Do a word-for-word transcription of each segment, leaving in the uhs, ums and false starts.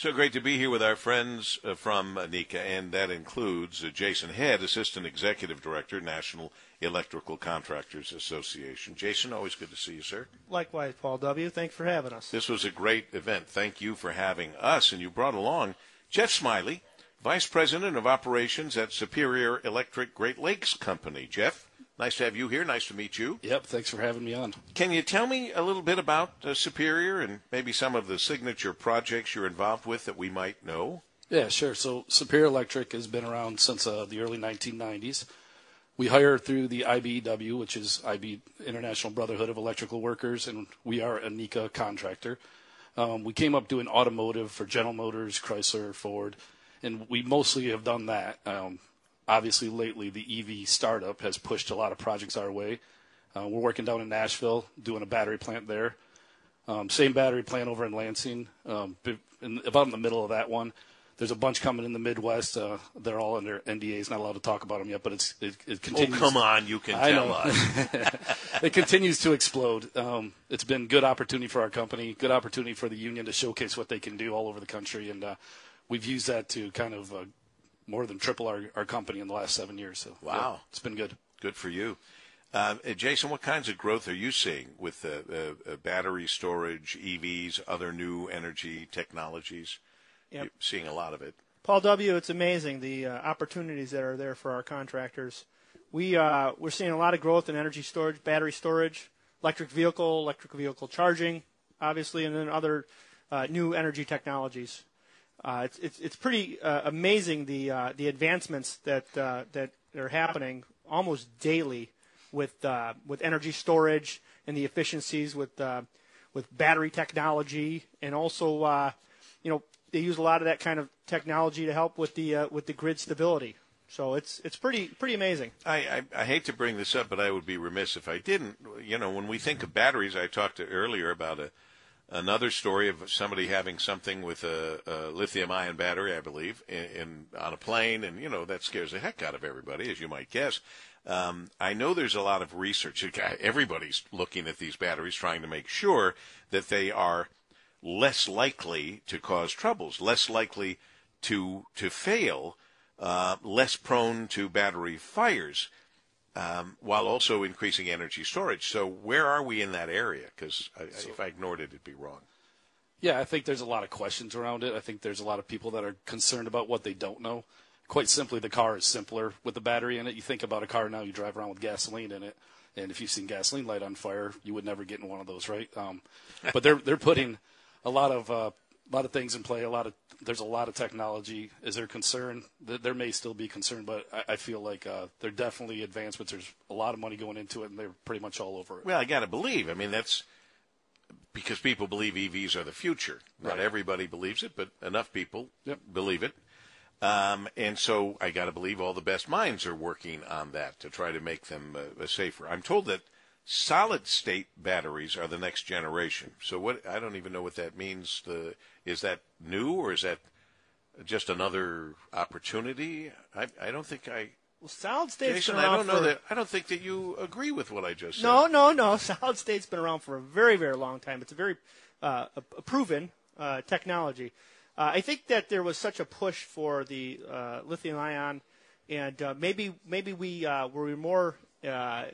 So great to be here with our friends from NECA, and that includes Jason Head, Assistant Executive Director, National Electrical Contractors Association. Jason, always good to see you, sir. Likewise, Paul W. Thanks for having us. This was a great event. Thank you for having us, and you brought along Jeff Smiley, Vice President of Operations at Superior Electric Great Lakes Company. Jeff, nice to have you here. Nice to meet you. Yep, thanks for having me on. Can you tell me a little bit about uh, Superior and maybe some of the signature projects you're involved with that we might know? Yeah, sure. So Superior Electric has been around since uh, the early nineteen nineties. We hire through the I B E W, which is I B International Brotherhood of Electrical Workers, and we are a NECA contractor. Um, we came up doing automotive for General Motors, Chrysler, Ford, and we mostly have done that. Um, obviously, lately, the E V startup has pushed a lot of projects our way. Uh, we're working down in Nashville, doing a battery plant there. Um, same battery plant over in Lansing, um, in, about in the middle of that one. There's a bunch coming in the Midwest. Uh, they're all under N D As. Not allowed to talk about them yet, but it's, it, it continues. Oh, come on. You can I tell know. us. It continues to explode. Um, it's been good opportunity for our company, good opportunity for the union to showcase what they can do all over the country, and uh, we've used that to kind of uh, more than triple our, our company in the last seven years. So, wow. Yeah, it's been good. Good for you. Uh, Jason, what kinds of growth are you seeing with uh, uh, battery storage, E Vs, other new energy technologies? Yep. You're seeing a lot of it. Paul W., it's amazing the uh, opportunities that are there for our contractors. We, uh, we're seeing a lot of growth in energy storage, battery storage, electric vehicle, electric vehicle charging, obviously, and then other uh, new energy technologies. Uh, it's, it's it's pretty uh, amazing the uh, the advancements that uh, that are happening almost daily with uh, with energy storage and the efficiencies with uh, with battery technology, and also uh, you know they use a lot of that kind of technology to help with the uh, with the grid stability. So it's it's pretty pretty amazing. I, I I hate to bring this up, but I would be remiss if I didn't. You know, when we think of batteries, I talked to earlier about a. Another story of somebody having something with a, a lithium-ion battery, I believe, in, in on a plane, and, you know, that scares the heck out of everybody, as you might guess. Um, I know there's a lot of research. Everybody's looking at these batteries, trying to make sure that they are less likely to cause troubles, less likely to to fail, uh, less prone to battery fires. Um, while also increasing energy storage. So where are we in that area? Because so, if I ignored it, it'd be wrong. Yeah, I think there's a lot of questions around it. I think there's a lot of people that are concerned about what they don't know. Quite simply, the car is simpler with the battery in it. You think about a car now, you drive around with gasoline in it, and if you've seen gasoline light on fire, you would never get in one of those, right? Um, but they're they're putting a lot of uh, a lot of things in play. A lot of there's a lot of technology. Is there concern? There may still be concern, but I, I feel like uh, they're definitely advancements. There's a lot of money going into it, and they're pretty much all over it. Well, I got to believe. I mean, that's because people believe E Vs are the future. Not right. Everybody believes it, but enough people yep. believe it. Um, and so I got to believe all the best minds are working on that to try to make them uh, safer. I'm told that solid-state batteries are the next generation. So what? I don't even know what that means. The is that new, or is that just another opportunity? I I don't think I. Well, solid-state's Jason, been around I don't for, know that. I don't think that you agree with what I just said. No, no, no. Solid-state's been around for a very, very long time. It's a very uh, a proven uh, technology. Uh, I think that there was such a push for the uh, lithium-ion, and uh, maybe maybe we uh, were more uh,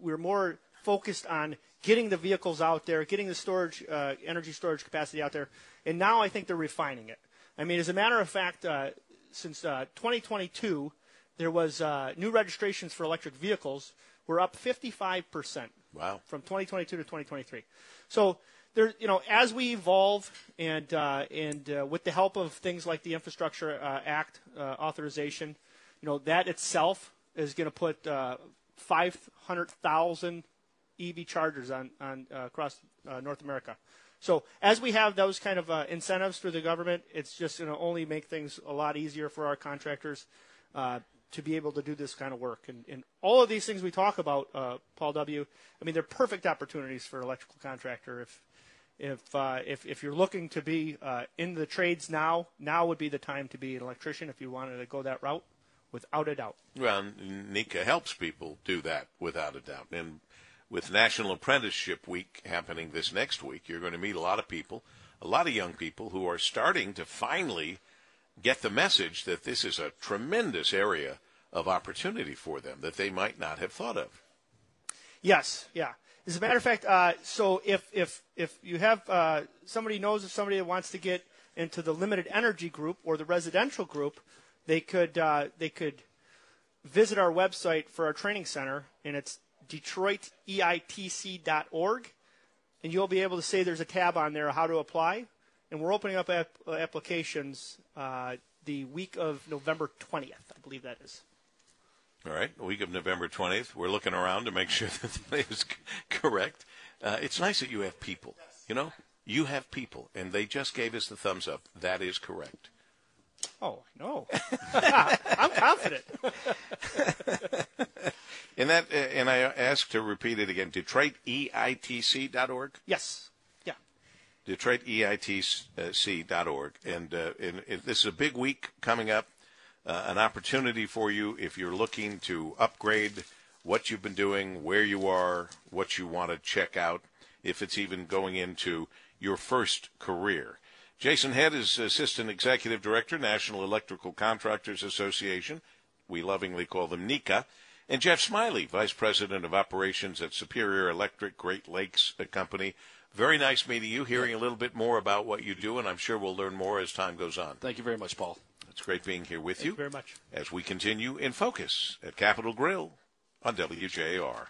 we were more. focused on getting the vehicles out there, getting the storage, uh, energy storage capacity out there, and now I think they're refining it. I mean, as a matter of fact, uh, since uh, twenty twenty-two, there was uh, new registrations for electric vehicles were up fifty-five percent. Wow! From twenty twenty-two to twenty twenty-three. So there, you know, as we evolve and uh, and uh, with the help of things like the Infrastructure uh, Act uh, authorization, you know, that itself is going to put uh, five hundred thousand. E V chargers on, on uh, across uh, North America. So as we have those kind of uh, incentives through the government, it's just going to only make things a lot easier for our contractors uh, to be able to do this kind of work. And, and all of these things we talk about, uh, Paul W., I mean, they're perfect opportunities for an electrical contractor. If if, uh, if if you're looking to be uh, in the trades now, now would be the time to be an electrician if you wanted to go that route, without a doubt. Well, NECA helps people do that without a doubt. And with National Apprenticeship Week happening this next week, you're going to meet a lot of people, a lot of young people who are starting to finally get the message that this is a tremendous area of opportunity for them that they might not have thought of. Yes, yeah. As a matter of fact, uh, so if if if you have uh, somebody knows of somebody that wants to get into the limited energy group or the residential group, they could uh, they could visit our website for our training center, and it's Detroit E I T C dot org, and you'll be able to say there's a tab on there how to apply, and we're opening up ap- applications uh, the week of November twentieth, I believe that is. All right, the week of November twentieth. We're looking around to make sure that the name is c- correct. Uh, it's nice that you have people, you know. You have people, and they just gave us the thumbs up. That is correct. Oh, no. I'm confident. And that, uh, and I ask to repeat it again, Detroit E I T C dot org? Yes. Yeah. Detroit E I T C dot org. And, uh, and if this is a big week coming up. Uh, an opportunity for you if you're looking to upgrade what you've been doing, where you are, what you want to check out, if it's even going into your first career. Jason Head is Assistant Executive Director, National Electrical Contractors Association. We lovingly call them NECA. And Jeff Smiley, Vice President of Operations at Superior Electric Great Lakes Company. Very nice meeting you, hearing a little bit more about what you do, and I'm sure we'll learn more as time goes on. Thank you very much, Paul. It's great being here with you. Thank you very much. As we continue in focus at Capitol Grill on W J R.